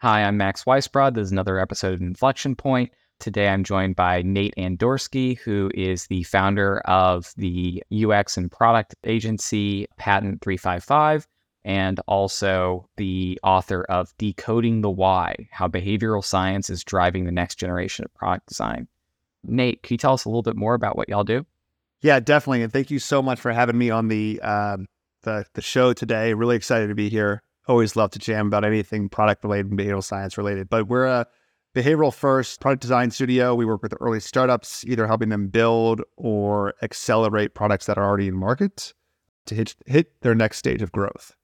Hi, I'm Max Weisbrod. This is another episode of Inflection Point. Today, I'm joined by Nate Andorsky, who is the founder of the UX and product agency Patent 355, and also the author of Decoding the Why, How Behavioral Science is Driving the Next Generation of Product Design. Nate, can you tell us a little bit more about what y'all do? Yeah, definitely. And thank you so much for having me on the show today. Really excited to be here. Always love to jam about anything product-related and behavioral science-related. But we're a behavioral-first product design studio. We work with early startups, either helping them build or accelerate products that are already in market to hit their next stage of growth.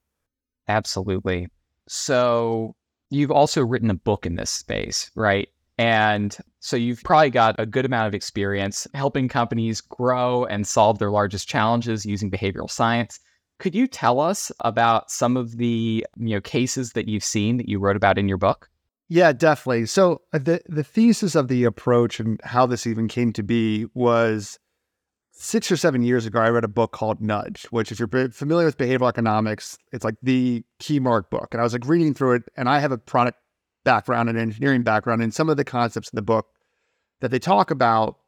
Absolutely. So you've also written a book in this space, right? And so you've probably got a good amount of experience helping companies grow and solve their largest challenges using behavioral science. Could you tell us about some of the cases that you've seen that you wrote about in your book? Yeah, definitely. So the thesis of the approach and how this even came to be was 6 or 7 years ago, I read a book called Nudge, which if you're familiar with behavioral economics, it's like the key mark book. And I was like reading through it, and I have a product background and engineering background, and some of the concepts in the book that they talk about,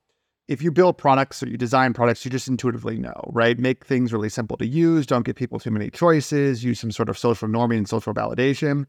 if you build products or you design products, you just intuitively know, right? Make things really simple to use. Don't give people too many choices. Use some sort of social norming and social validation.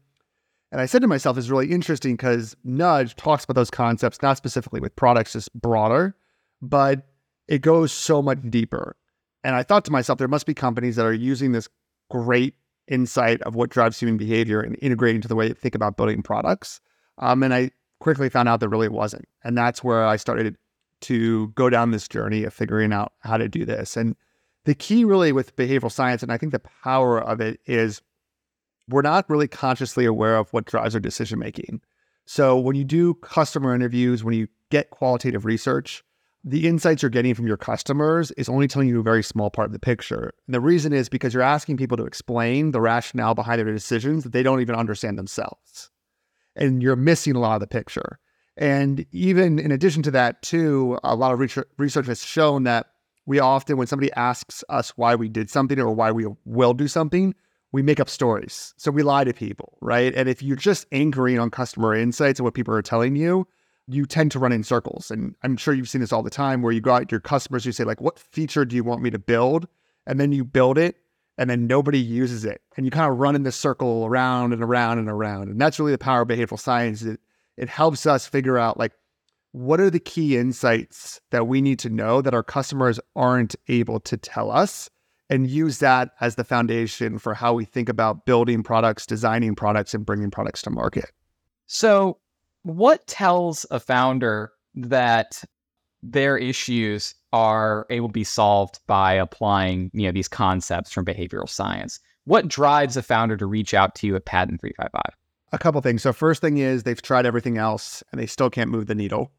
And I said to myself, it's really interesting because Nudge talks about those concepts, not specifically with products, just broader, but it goes so much deeper. And I thought to myself, there must be companies that are using this great insight of what drives human behavior and integrating to the way they think about building products. And I quickly found out there really wasn't. And that's where I started to go down this journey of figuring out how to do this. And the key really with behavioral science, and I think the power of it, is we're not really consciously aware of what drives our decision-making. So when you do customer interviews, when you get qualitative research, the insights you're getting from your customers is only telling you a very small part of the picture. And the reason is because you're asking people to explain the rationale behind their decisions that they don't even understand themselves. And you're missing a lot of the picture. And even in addition to that, too, a lot of research has shown that we often, when somebody asks us why we did something or why we will do something, we make up stories. So we lie to people, right? And if you're just anchoring on customer insights and what people are telling you, you tend to run in circles. And I'm sure you've seen this all the time where you go out to your customers, you say, like, what feature do you want me to build? And then you build it and then nobody uses it. And you kind of run in this circle around and around and around. And that's really the power of behavioral science. It helps us figure out, like, what are the key insights that we need to know that our customers aren't able to tell us, and use that as the foundation for how we think about building products, designing products, and bringing products to market. So what tells a founder that their issues are able to be solved by applying, these concepts from behavioral science? What drives a founder to reach out to you at Patent 355? A couple things. So first thing is they've tried everything else and they still can't move the needle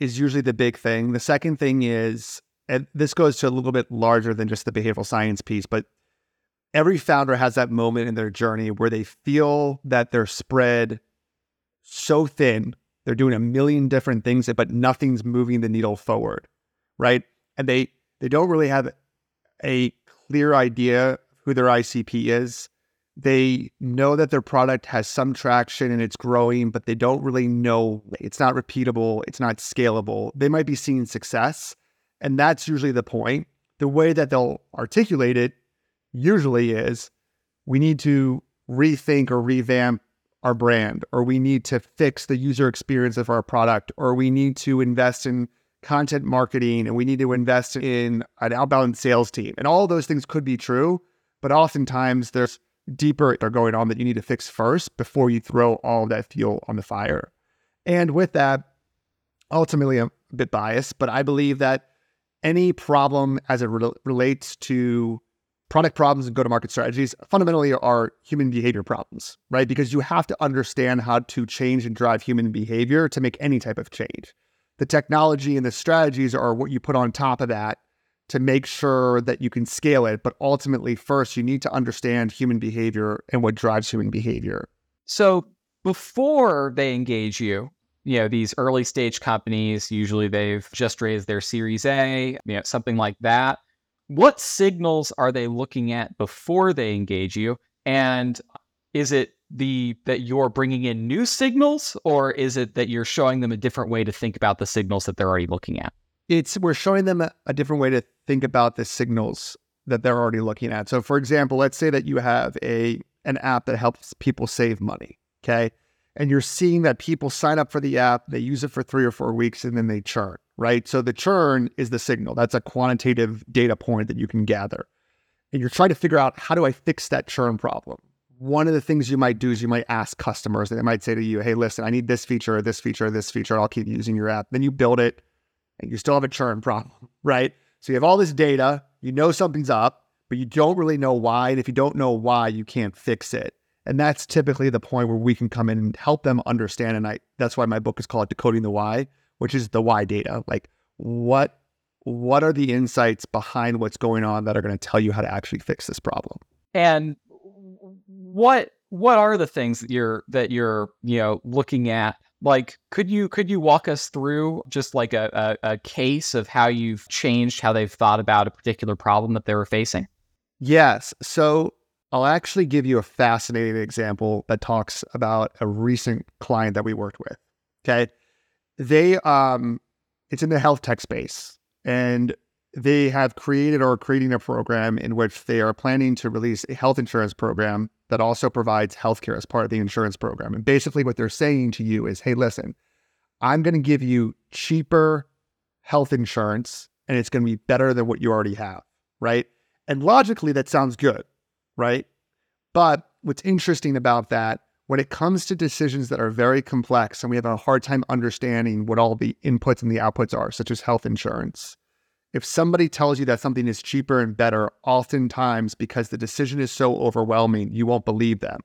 is usually the big thing. The second thing is, and this goes to a little bit larger than just the behavioral science piece, but every founder has that moment in their journey where they feel that they're spread so thin, they're doing a million different things, but nothing's moving the needle forward, right? And they don't really have a clear idea of who their ICP is. They know that their product has some traction and it's growing, but they don't really know. It's not repeatable. It's not scalable. They might be seeing success. And that's usually the point. The way that they'll articulate it usually is, we need to rethink or revamp our brand, or we need to fix the user experience of our product, or we need to invest in content marketing, and we need to invest in an outbound sales team. And all those things could be true, but oftentimes there's deeper are going on that you need to fix first before you throw all of that fuel on the fire. And with that, ultimately, I'm a bit biased, but I believe that any problem as it relates to product problems and go-to-market strategies fundamentally are human behavior problems, right? Because you have to understand how to change and drive human behavior to make any type of change. The technology and the strategies are what you put on top of that to make sure that you can scale it. But ultimately, first, you need to understand human behavior and what drives human behavior. So before they engage you, these early stage companies, usually they've just raised their Series A, something like that. What signals are they looking at before they engage you? And is it that you're bringing in new signals, or is it that you're showing them a different way to think about the signals that they're already looking at? We're showing them a different way to think about the signals that they're already looking at. So for example, let's say that you have an app that helps people save money, okay? And you're seeing that people sign up for the app, they use it for 3 or 4 weeks, and then they churn, right? So the churn is the signal. That's a quantitative data point that you can gather. And you're trying to figure out, how do I fix that churn problem? One of the things you might do is you might ask customers, and they might say to you, hey, listen, I need this feature, or this feature, or this feature, and I'll keep using your app. Then you build it, and you still have a churn problem, right? So you have all this data, you know something's up, but you don't really know why. And if you don't know why, you can't fix it. And that's typically the point where we can come in and help them understand. And that's why my book is called Decoding the Why, which is the why data. Like what are the insights behind what's going on that are going to tell you how to actually fix this problem? And what are the things that you're looking at? Like, could you walk us through just like a case of how you've changed how they've thought about a particular problem that they were facing? Yes. So I'll actually give you a fascinating example that talks about a recent client that we worked with. Okay. They, it's in the health tech space, and they have created or are creating a program in which they are planning to release a health insurance program that also provides healthcare as part of the insurance program. And basically what they're saying to you is, hey, listen, I'm going to give you cheaper health insurance, and it's going to be better than what you already have, right? And logically, that sounds good, right? But what's interesting about that, when it comes to decisions that are very complex and we have a hard time understanding what all the inputs and the outputs are, such as health insurance, if somebody tells you that something is cheaper and better, oftentimes because the decision is so overwhelming, you won't believe them.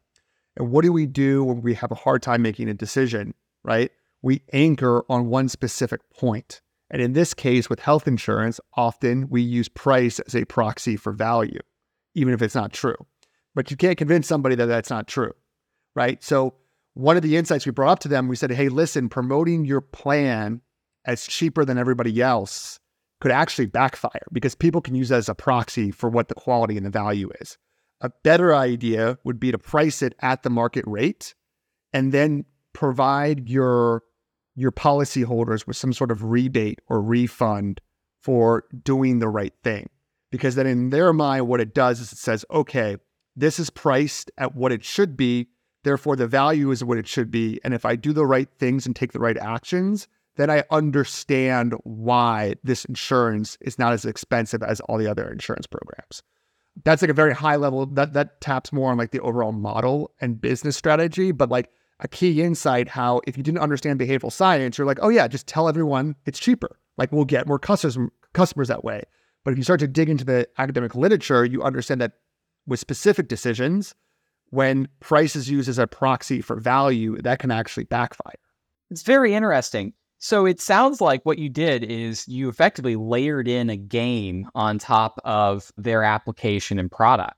And what do we do when we have a hard time making a decision, right? We anchor on one specific point. And in this case, with health insurance, often we use price as a proxy for value, even if it's not true. But you can't convince somebody that that's not true, right? So one of the insights we brought up to them, we said, hey, listen, promoting your plan as cheaper than everybody else could actually backfire because people can use that as a proxy for what the quality and the value is. A better idea would be to price it at the market rate and then provide your policyholders with some sort of rebate or refund for doing the right thing. Because then in their mind, what it does is it says, okay, this is priced at what it should be, therefore the value is what it should be. And if I do the right things and take the right actions, then I understand why this insurance is not as expensive as all the other insurance programs. That's like a very high level that taps more on like the overall model and business strategy, but like a key insight how if you didn't understand behavioral science, you're like, oh yeah, just tell everyone it's cheaper. Like we'll get more customers that way. But if you start to dig into the academic literature, you understand that with specific decisions, when price is used as a proxy for value, that can actually backfire. It's very interesting. So it sounds like what you did is you effectively layered in a game on top of their application and product.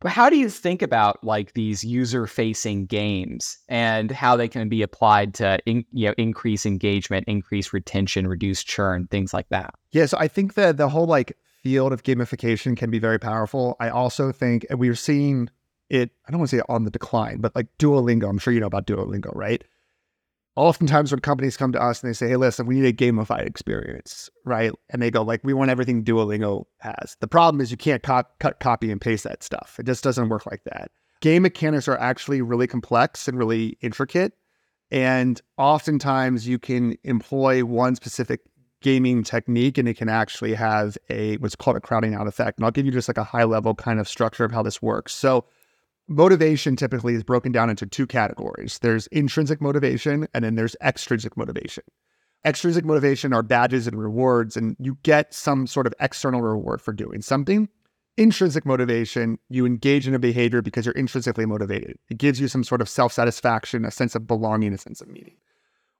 But how do you think about like these user-facing games and how they can be applied to increase engagement, increase retention, reduce churn, things like that? Yeah, so I think that the whole like field of gamification can be very powerful. I also think, and we're seeing it, I don't want to say on the decline, but like Duolingo, I'm sure you know about Duolingo, right? Oftentimes when companies come to us and they say, hey, listen, we need a gamified experience, right? And they go like, we want everything Duolingo has. The problem is you can't cut, copy and paste that stuff. It just doesn't work like that. Game mechanics are actually really complex and really intricate. And oftentimes you can employ one specific gaming technique and it can actually have what's called a crowding out effect. And I'll give you just like a high level kind of structure of how this works. So motivation typically is broken down into two categories. There's intrinsic motivation, and then there's extrinsic motivation. Extrinsic motivation are badges and rewards, and you get some sort of external reward for doing something. Intrinsic motivation, you engage in a behavior because you're intrinsically motivated. It gives you some sort of self-satisfaction, a sense of belonging, a sense of meaning.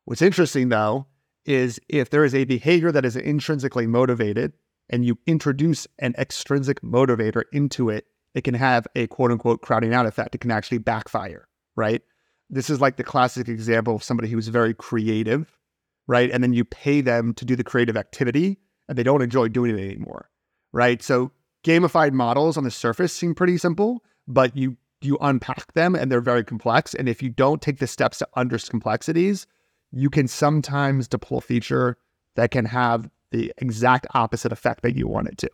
What's interesting, though, is if there is a behavior that is intrinsically motivated, and you introduce an extrinsic motivator into it, it can have a quote-unquote crowding out effect. It can actually backfire, right? This is like the classic example of somebody who's very creative, right? And then you pay them to do the creative activity, and they don't enjoy doing it anymore, right? So gamified models on the surface seem pretty simple, but you you unpack them and they're very complex. And if you don't take the steps to understand complexities, you can sometimes deploy a feature that can have the exact opposite effect that you want it to.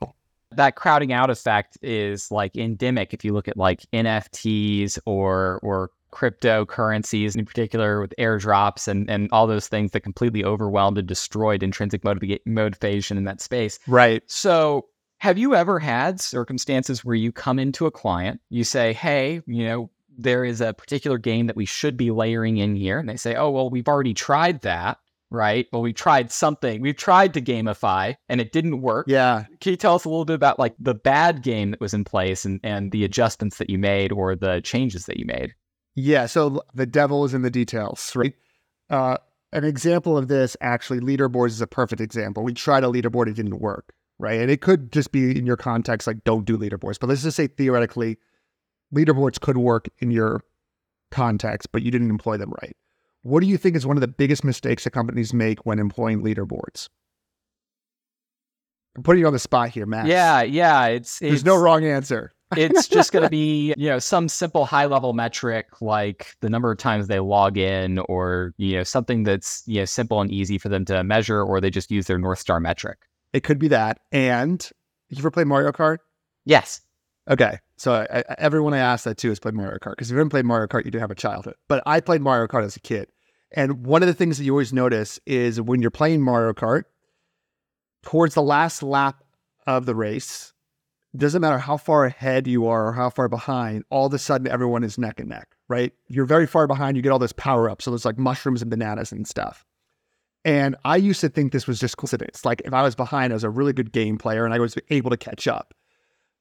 That crowding out effect is like endemic. If you look at like NFTs or cryptocurrencies, in particular with airdrops and all those things that completely overwhelmed and destroyed intrinsic motivation in that space. Right. So have you ever had circumstances where you come into a client, you say, hey, you know, there is a particular game that we should be layering in here. And they say, oh, well, we've already tried that. Right. Well, we tried something. We tried to gamify and it didn't work. Yeah. Can you tell us a little bit about like the bad game that was in place and the adjustments that you made or the changes that you made? Yeah. So the devil is in the details, right? An example of this, actually, leaderboards is a perfect example. We tried a leaderboard. It didn't work. Right. And it could just be in your context, like don't do leaderboards. But let's just say theoretically, leaderboards could work in your context, but you didn't employ them right. What do you think is one of the biggest mistakes that companies make when employing leaderboards? I'm putting you on the spot here, Max. Yeah. There's no wrong answer. It's just going to be, you know, some simple high-level metric like the number of times they log in or, you know, something that's, you know, simple and easy for them to measure, or they just use their North Star metric. It could be that. And you ever played Mario Kart? Yes. Okay. So everyone I ask that to has played Mario Kart, because if you haven't played Mario Kart, you do have a childhood. But I played Mario Kart as a kid. And one of the things that you always notice is when you're playing Mario Kart, towards the last lap of the race, doesn't matter how far ahead you are or how far behind, all of a sudden everyone is neck and neck, right? You're very far behind, you get all this power up. So there's like mushrooms and bananas and stuff. And I used to think this was just coincidence. Like if I was behind, I was a really good game player and I was able to catch up.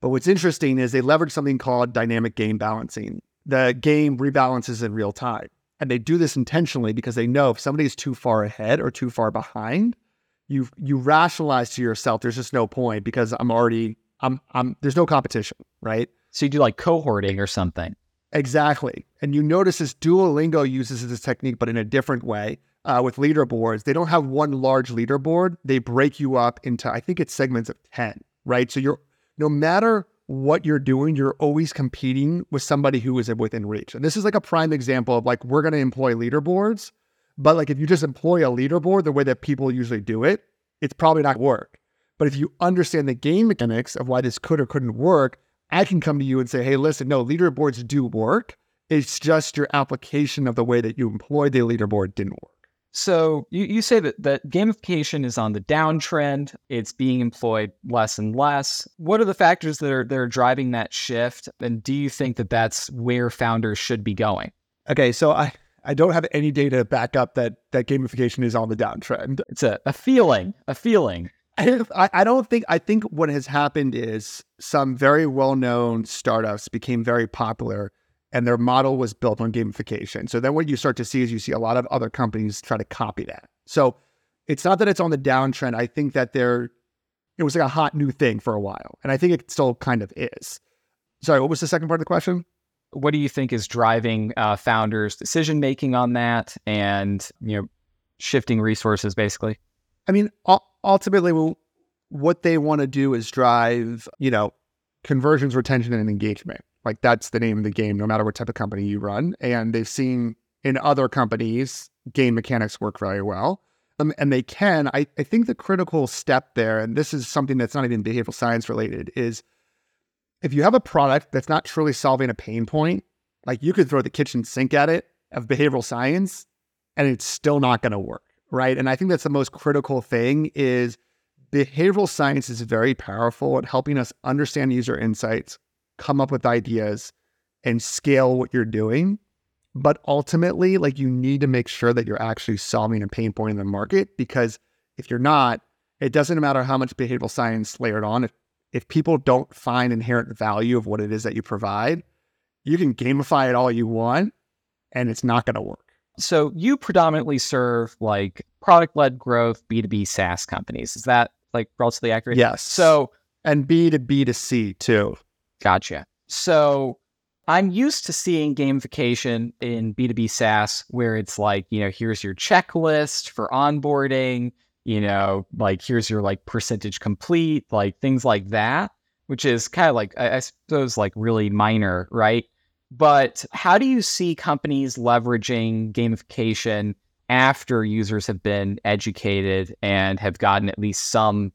But what's interesting is they leverage something called dynamic game balancing. The game rebalances in real time. And they do this intentionally because they know if somebody is too far ahead or too far behind, you rationalize to yourself, there's just no point because I'm there's no competition, right? So you do like cohorting or something. Exactly. And you notice this, Duolingo uses this technique, but in a different way. With leaderboards, they don't have one large leaderboard. They break you up into, I think it's segments of 10, right? So you're, no matter what you're doing, you're always competing with somebody who is within reach. And this is like a prime example of like, we're going to employ leaderboards, but like if you just employ a leaderboard the way that people usually do it, it's probably not work. But if you understand the game mechanics of why this could or couldn't work, I can come to you and say, hey, listen, no, leaderboards do work. It's just your application of the way that you employed the leaderboard didn't work. So you say that gamification is on the downtrend. It's being employed less and less. What are the factors that are driving that shift? And do you think that that's where founders should be going? Okay, so I don't have any data to back up that gamification is on the downtrend. It's a feeling. I think what has happened is some very well-known startups became very popular, and their model was built on gamification. So then what you start to see is you see a lot of other companies try to copy that. So it's not that it's on the downtrend. I think that it was like a hot new thing for a while. And I think it still kind of is. Sorry, what was the second part of the question? What do you think is driving founders' decision-making on that and, you know, shifting resources basically? I mean, ultimately, what they want to do is drive, you know, conversions, retention, and engagement. Like that's the name of the game, no matter what type of company you run. And they've seen in other companies, game mechanics work very well. And they can, I think the critical step there, and this is something that's not even behavioral science related, is if you have a product that's not truly solving a pain point, like you could throw the kitchen sink at it of behavioral science and it's still not going to work, right? And I think that's the most critical thing is behavioral science is very powerful at helping us understand user insights, come up with ideas and scale what you're doing. But ultimately, like you need to make sure that you're actually solving a pain point in the market, because if you're not, it doesn't matter how much behavioral science layered on. If people don't find inherent value of what it is that you provide, you can gamify it all you want and it's not going to work. So you predominantly serve like product-led growth, B2B SaaS companies. Is that like relatively accurate? Yes. So, and B2B2C too. Gotcha. So I'm used to seeing gamification in B2B SaaS where it's like, you know, here's your checklist for onboarding, you know, like here's your like percentage complete, like things like that, which is kind of like, I suppose, like really minor, right? But how do you see companies leveraging gamification after users have been educated and have gotten at least some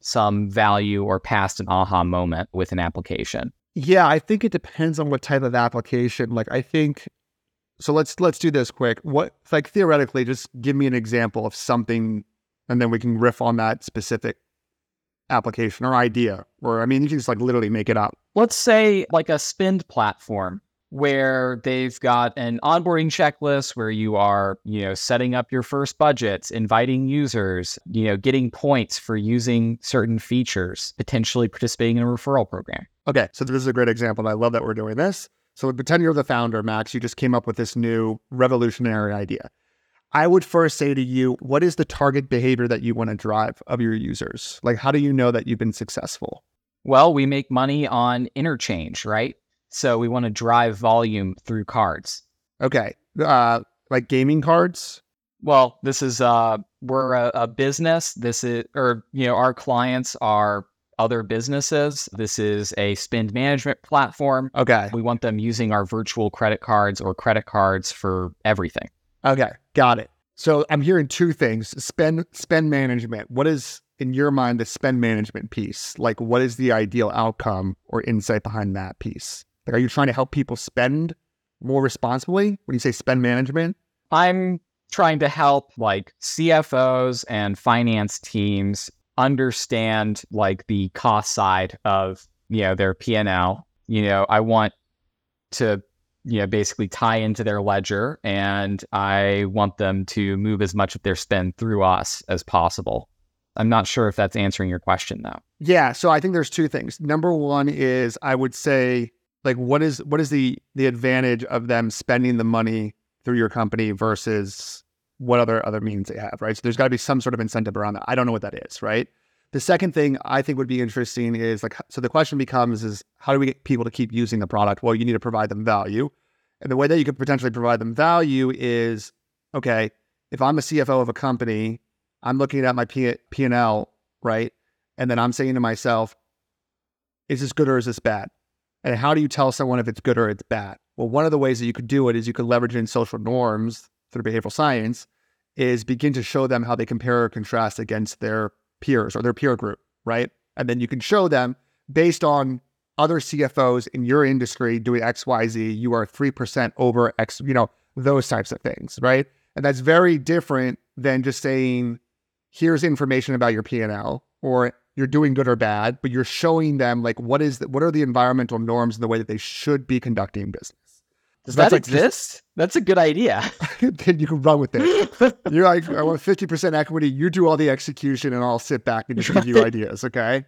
value or past an aha moment with an application? Yeah, I think it depends on what type of application. Like, I think, so let's do this quick. What, like, theoretically, just give me an example of something, and then we can riff on that specific application or idea. Or, I mean, you can just like literally make it up. Let's say like a spend platform, where they've got an onboarding checklist where you are, you know, setting up your first budgets, inviting users, you know, getting points for using certain features, potentially participating in a referral program. Okay, so this is a great example, and I love that we're doing this. So pretend you're the founder, Max. You just came up with this new revolutionary idea. I would first say to you, what is the target behavior that you want to drive of your users? Like, how do you know that you've been successful? Well, we make money on interchange, right? So we want to drive volume through cards. Okay. Like gaming cards? Well, this is, we're a business. This is, or, you know, our clients are other businesses. This is a spend management platform. Okay. We want them using our virtual credit cards or credit cards for everything. Okay. Got it. So I'm hearing two things. Spend management. What is, in your mind, the spend management piece? Like, what is the ideal outcome or insight behind that piece? Like, are you trying to help people spend more responsibly when you say spend management? I'm trying to help like CFOs and finance teams understand like the cost side of, you know, their P&L. You know, I want to, you know, basically tie into their ledger, and I want them to move as much of their spend through us as possible. I'm not sure if that's answering your question though. Yeah. So I think there's two things. Number one is, I would say, like, what is the advantage of them spending the money through your company versus what other means they have, right? So there's got to be some sort of incentive around that. I don't know what that is, right? The second thing I think would be interesting is, like, so the question becomes is, how do we get people to keep using the product? Well, you need to provide them value. And the way that you could potentially provide them value is, okay, if I'm a CFO of a company, I'm looking at my P&L, right? And then I'm saying to myself, is this good or is this bad? And how do you tell someone if it's good or it's bad? Well, one of the ways that you could do it is you could leverage in social norms through behavioral science, is begin to show them how they compare or contrast against their peers or their peer group, right? And then you can show them, based on other CFOs in your industry doing X, Y, Z, you are 3% over X, you know, those types of things, right? And that's very different than just saying, here's information about your P&L, or you're doing good or bad, but you're showing them like what are the environmental norms in the way that they should be conducting business. Does that exist? That's a good idea. Then you can run with it. You're like, I want 50% equity. You do all the execution, and I'll sit back and just give you ideas. Okay,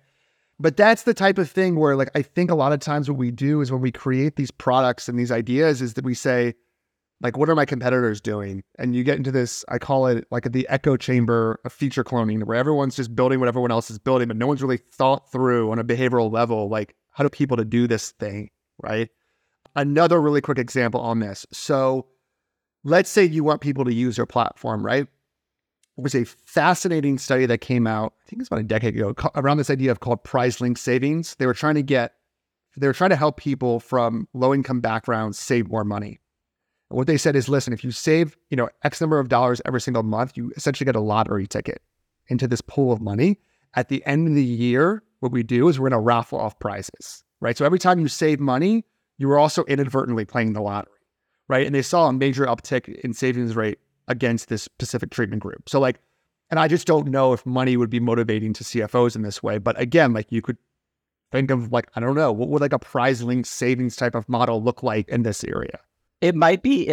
but that's the type of thing where, like, I think a lot of times what we do is when we create these products and these ideas is that we say, like, what are my competitors doing? And you get into this, I call it like the echo chamber of feature cloning, where everyone's just building what everyone else is building, but no one's really thought through on a behavioral level, like, how do people to do this thing, right? Another really quick example on this. So let's say you want people to use your platform, right? There was a fascinating study that came out, I think it's about a decade ago, around this idea of called price link savings. They were trying to help people from low-income backgrounds save more money. What they said is, listen, if you save, you know, X number of dollars every single month, you essentially get a lottery ticket into this pool of money. At the end of the year, what we do is we're going to raffle off prizes, right? So every time you save money, you are also inadvertently playing the lottery, right? And they saw a major uptick in savings rate against this specific treatment group. So, like, and I just don't know if money would be motivating to CFOs in this way. But again, like, you could think of, like, I don't know, what would like a prize linked savings type of model look like in this area? It might be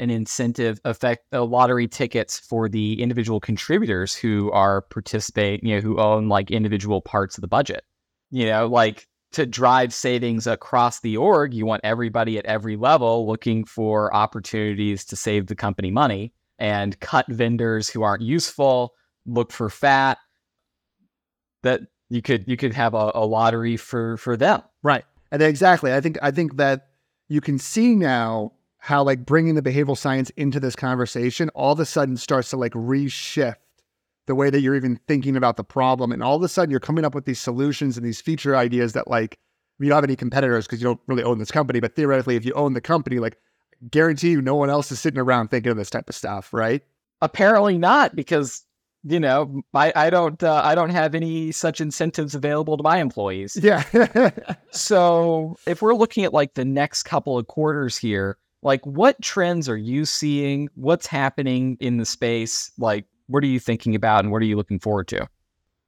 an incentive effect, lottery tickets for the individual contributors who are participating, you know, who own like individual parts of the budget, you know, like to drive savings across the org. You want everybody at every level looking for opportunities to save the company money and cut vendors who aren't useful, look for fat. That you could have a lottery for them. Right. And exactly. I think that you can see now how, like, bringing the behavioral science into this conversation all of a sudden starts to, like, reshift the way that you're even thinking about the problem. And all of a sudden you're coming up with these solutions and these feature ideas that, like, you don't have any competitors because you don't really own this company. But theoretically, if you own the company, like, guarantee you no one else is sitting around thinking of this type of stuff, right? Apparently not, because, you know, I don't have any such incentives available to my employees. Yeah. So if we're looking at like the next couple of quarters here, like, what trends are you seeing? What's happening in the space? Like, what are you thinking about, and what are you looking forward to?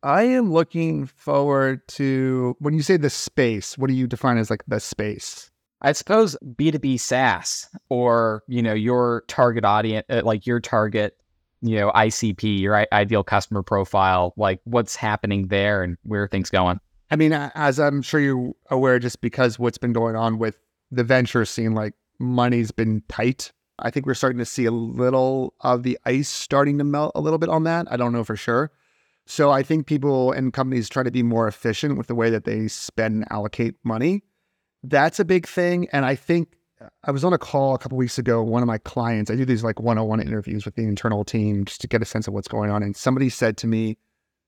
I am looking forward to, when you say the space, what do you define as like the space? I suppose B2B SaaS, or, you know, your target audience, like your target, you know, ICP, your ideal customer profile, like what's happening there and where are things going? I mean, as I'm sure you're aware, just because what's been going on with the venture scene, like money's been tight. I think we're starting to see a little of the ice starting to melt a little bit on that. I don't know for sure. So I think people and companies try to be more efficient with the way that they spend and allocate money. That's a big thing. And I think I was on a call a couple of weeks ago. One of my clients, I do these like one-on-one interviews with the internal team just to get a sense of what's going on. And somebody said to me,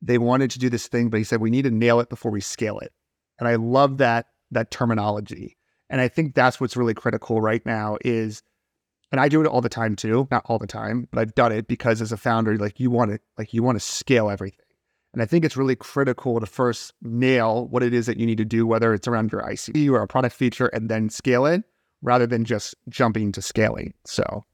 they wanted to do this thing, but he said, we need to nail it before we scale it. And I love that terminology. And I think that's what's really critical right now is, and I do it all the time too, not all the time, but I've done it because as a founder, like you want to scale everything. And I think it's really critical to first nail what it is that you need to do, whether it's around your ICP or a product feature, and then scale it rather than just jumping to scaling. So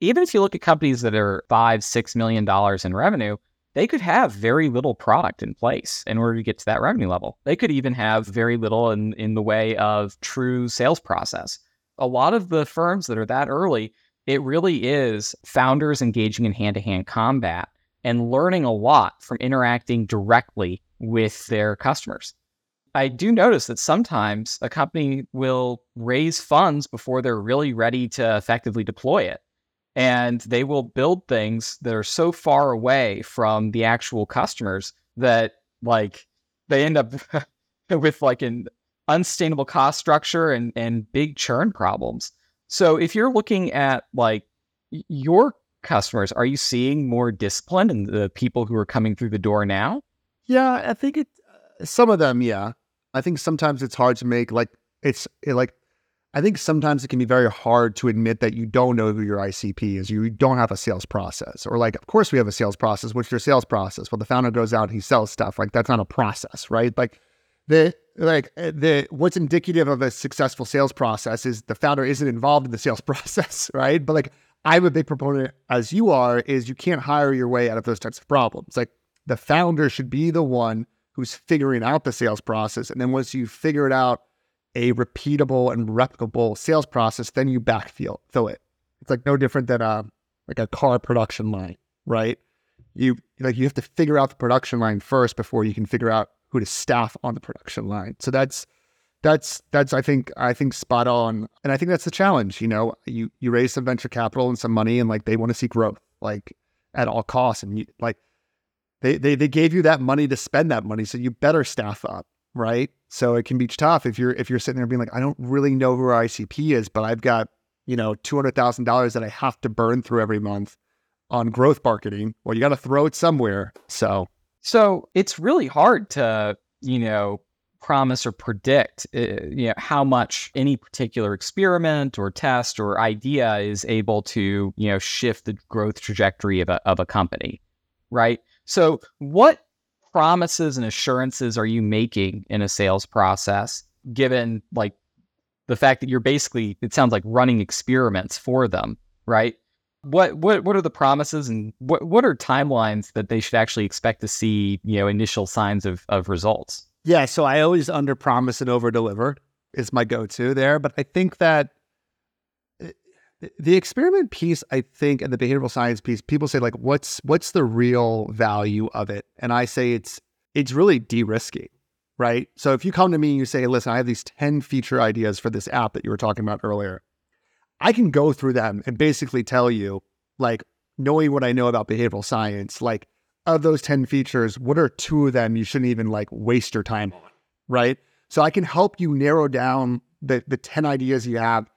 even if you look at companies that are $5-6 million in revenue, they could have very little product in place in order to get to that revenue level. They could even have very little in the way of true sales process. A lot of the firms that are that early, it really is founders engaging in hand-to-hand combat and learning a lot from interacting directly with their customers. I do notice that sometimes a company will raise funds before they're really ready to effectively deploy it. And they will build things that are so far away from the actual customers that like they end up with like an unsustainable cost structure and big churn problems. So if you're looking at like your customers, are you seeing more discipline in the people who are coming through the door now? Yeah, I think some of them, yeah. I think sometimes it's hard to make, like, I think sometimes it can be very hard to admit that you don't know who your ICP is. You don't have a sales process. Or like, of course we have a sales process. What's your sales process? Well, the founder goes out and he sells stuff. Like, that's not a process, right? Like what's indicative of a successful sales process is the founder isn't involved in the sales process, right? But like, I'm a big proponent, as you are, is you can't hire your way out of those types of problems. Like, the founder should be the one who's figuring out the sales process. And then once you figure it out, a repeatable and replicable sales process, then you backfill it. It's like no different than like a car production line, right? You have to figure out the production line first before you can figure out who to staff on the production line. So that's I think spot on. And I think that's the challenge. You know, you raise some venture capital and some money, and like they want to see growth, like at all costs. And you, like they gave you that money to spend that money, so you better staff up, right? So it can be tough if you're sitting there being like, I don't really know who our ICP is, but I've got, you know, $200,000 that I have to burn through every month on growth marketing. Well, you got to throw it somewhere. So it's really hard to, you know, promise or predict you know, how much any particular experiment or test or idea is able to, you know, shift the growth trajectory of a company, right? So what promises and assurances are you making in a sales process, given like the fact that you're basically, it sounds like, running experiments for them, right? What are the promises, and what are timelines that they should actually expect to see, you know, initial signs of results? Yeah, so I always underpromise and overdeliver is my go-to there. But I think that the experiment piece, I think, and the behavioral science piece, people say like, what's the real value of it? And I say it's really de-risking, right? So if you come to me and you say, listen, I have these 10 feature ideas for this app that you were talking about earlier, I can go through them and basically tell you, like, knowing what I know about behavioral science, like, of those 10 features, what are 2 of them you shouldn't even like waste your time on, right? So I can help you narrow down the 10 ideas you have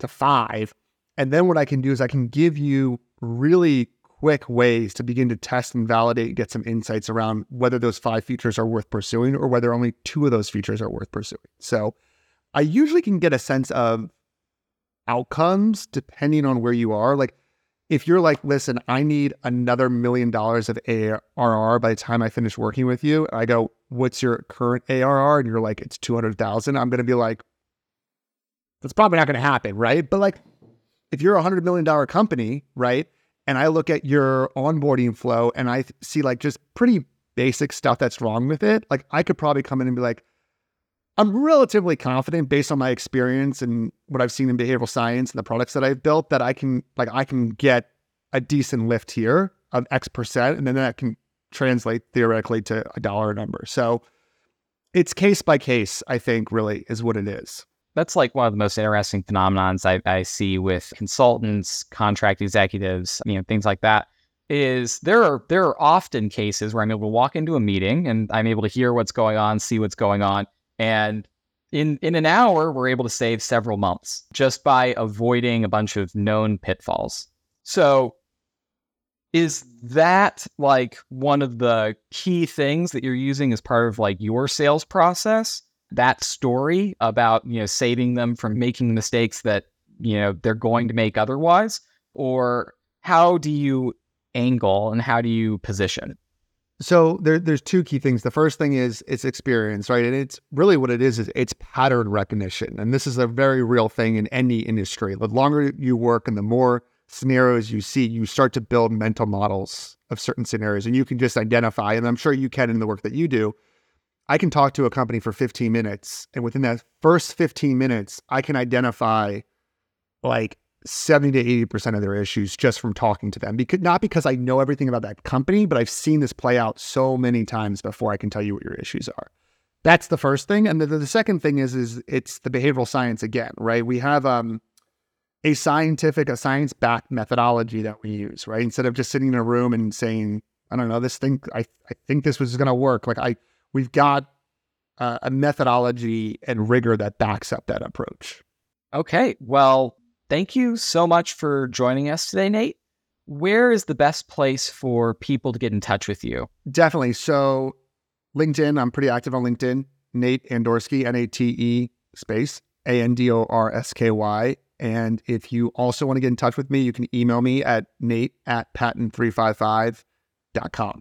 to 5. And then what I can do is I can give you really quick ways to begin to test and validate, get some insights around whether those 5 features are worth pursuing or whether only 2 of those features are worth pursuing. So I usually can get a sense of outcomes depending on where you are. Like, if you're like, listen, I need another $1 million of ARR by the time I finish working with you, and I go, what's your current ARR? And you're like, it's 200,000. I'm going to be like, that's probably not going to happen, right? But like, if you're a $100 million company, right? And I look at your onboarding flow and I see like just pretty basic stuff that's wrong with it. Like, I could probably come in and be like, I'm relatively confident based on my experience and what I've seen in behavioral science and the products that I've built that I can get a decent lift here of X%. And then that can translate theoretically to a dollar number. So it's case by case, I think, really is what it is. That's like one of the most interesting phenomenons I see with consultants, contract executives, you know, things like that, is there are often cases where I'm able to walk into a meeting and I'm able to hear what's going on, see what's going on. And in an hour, we're able to save several months just by avoiding a bunch of known pitfalls. So is that like one of the key things that you're using as part of like your sales process? That story about, you know, saving them from making mistakes that, you know, they're going to make otherwise? Or how do you angle and how do you position? So there's two key things. The first thing is it's experience, right? And it's really what it is it's pattern recognition. And this is a very real thing in any industry. The longer you work and the more scenarios you see, you start to build mental models of certain scenarios, and you can just identify, and I'm sure you can in the work that you do. I can talk to a company for 15 minutes, and within that first 15 minutes, I can identify like 70 to 80% of their issues just from talking to them. Not because I know everything about that company, but I've seen this play out so many times before I can tell you what your issues are. That's the first thing. And the second thing is it's the behavioral science again, right? We have a science-backed methodology that we use, right? Instead of just sitting in a room and saying, I don't know, this thing, I think this was going to work. Like we've got a methodology and rigor that backs up that approach. Okay. Well, thank you so much for joining us today, Nate. Where is the best place for people to get in touch with you? Definitely. So LinkedIn, I'm pretty active on LinkedIn. Nate Andorsky, N-A-T-E space, A-N-D-O-R-S-K-Y. And if you also want to get in touch with me, you can email me at nate@patent355.com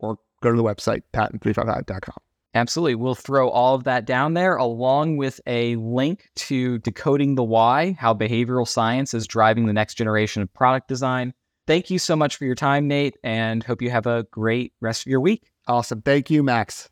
or go to the website, patent355.com. Absolutely. We'll throw all of that down there along with a link to Decoding the Why, how behavioral science is driving the next generation of product design. Thank you so much for your time, Nate, and hope you have a great rest of your week. Awesome. Thank you, Max.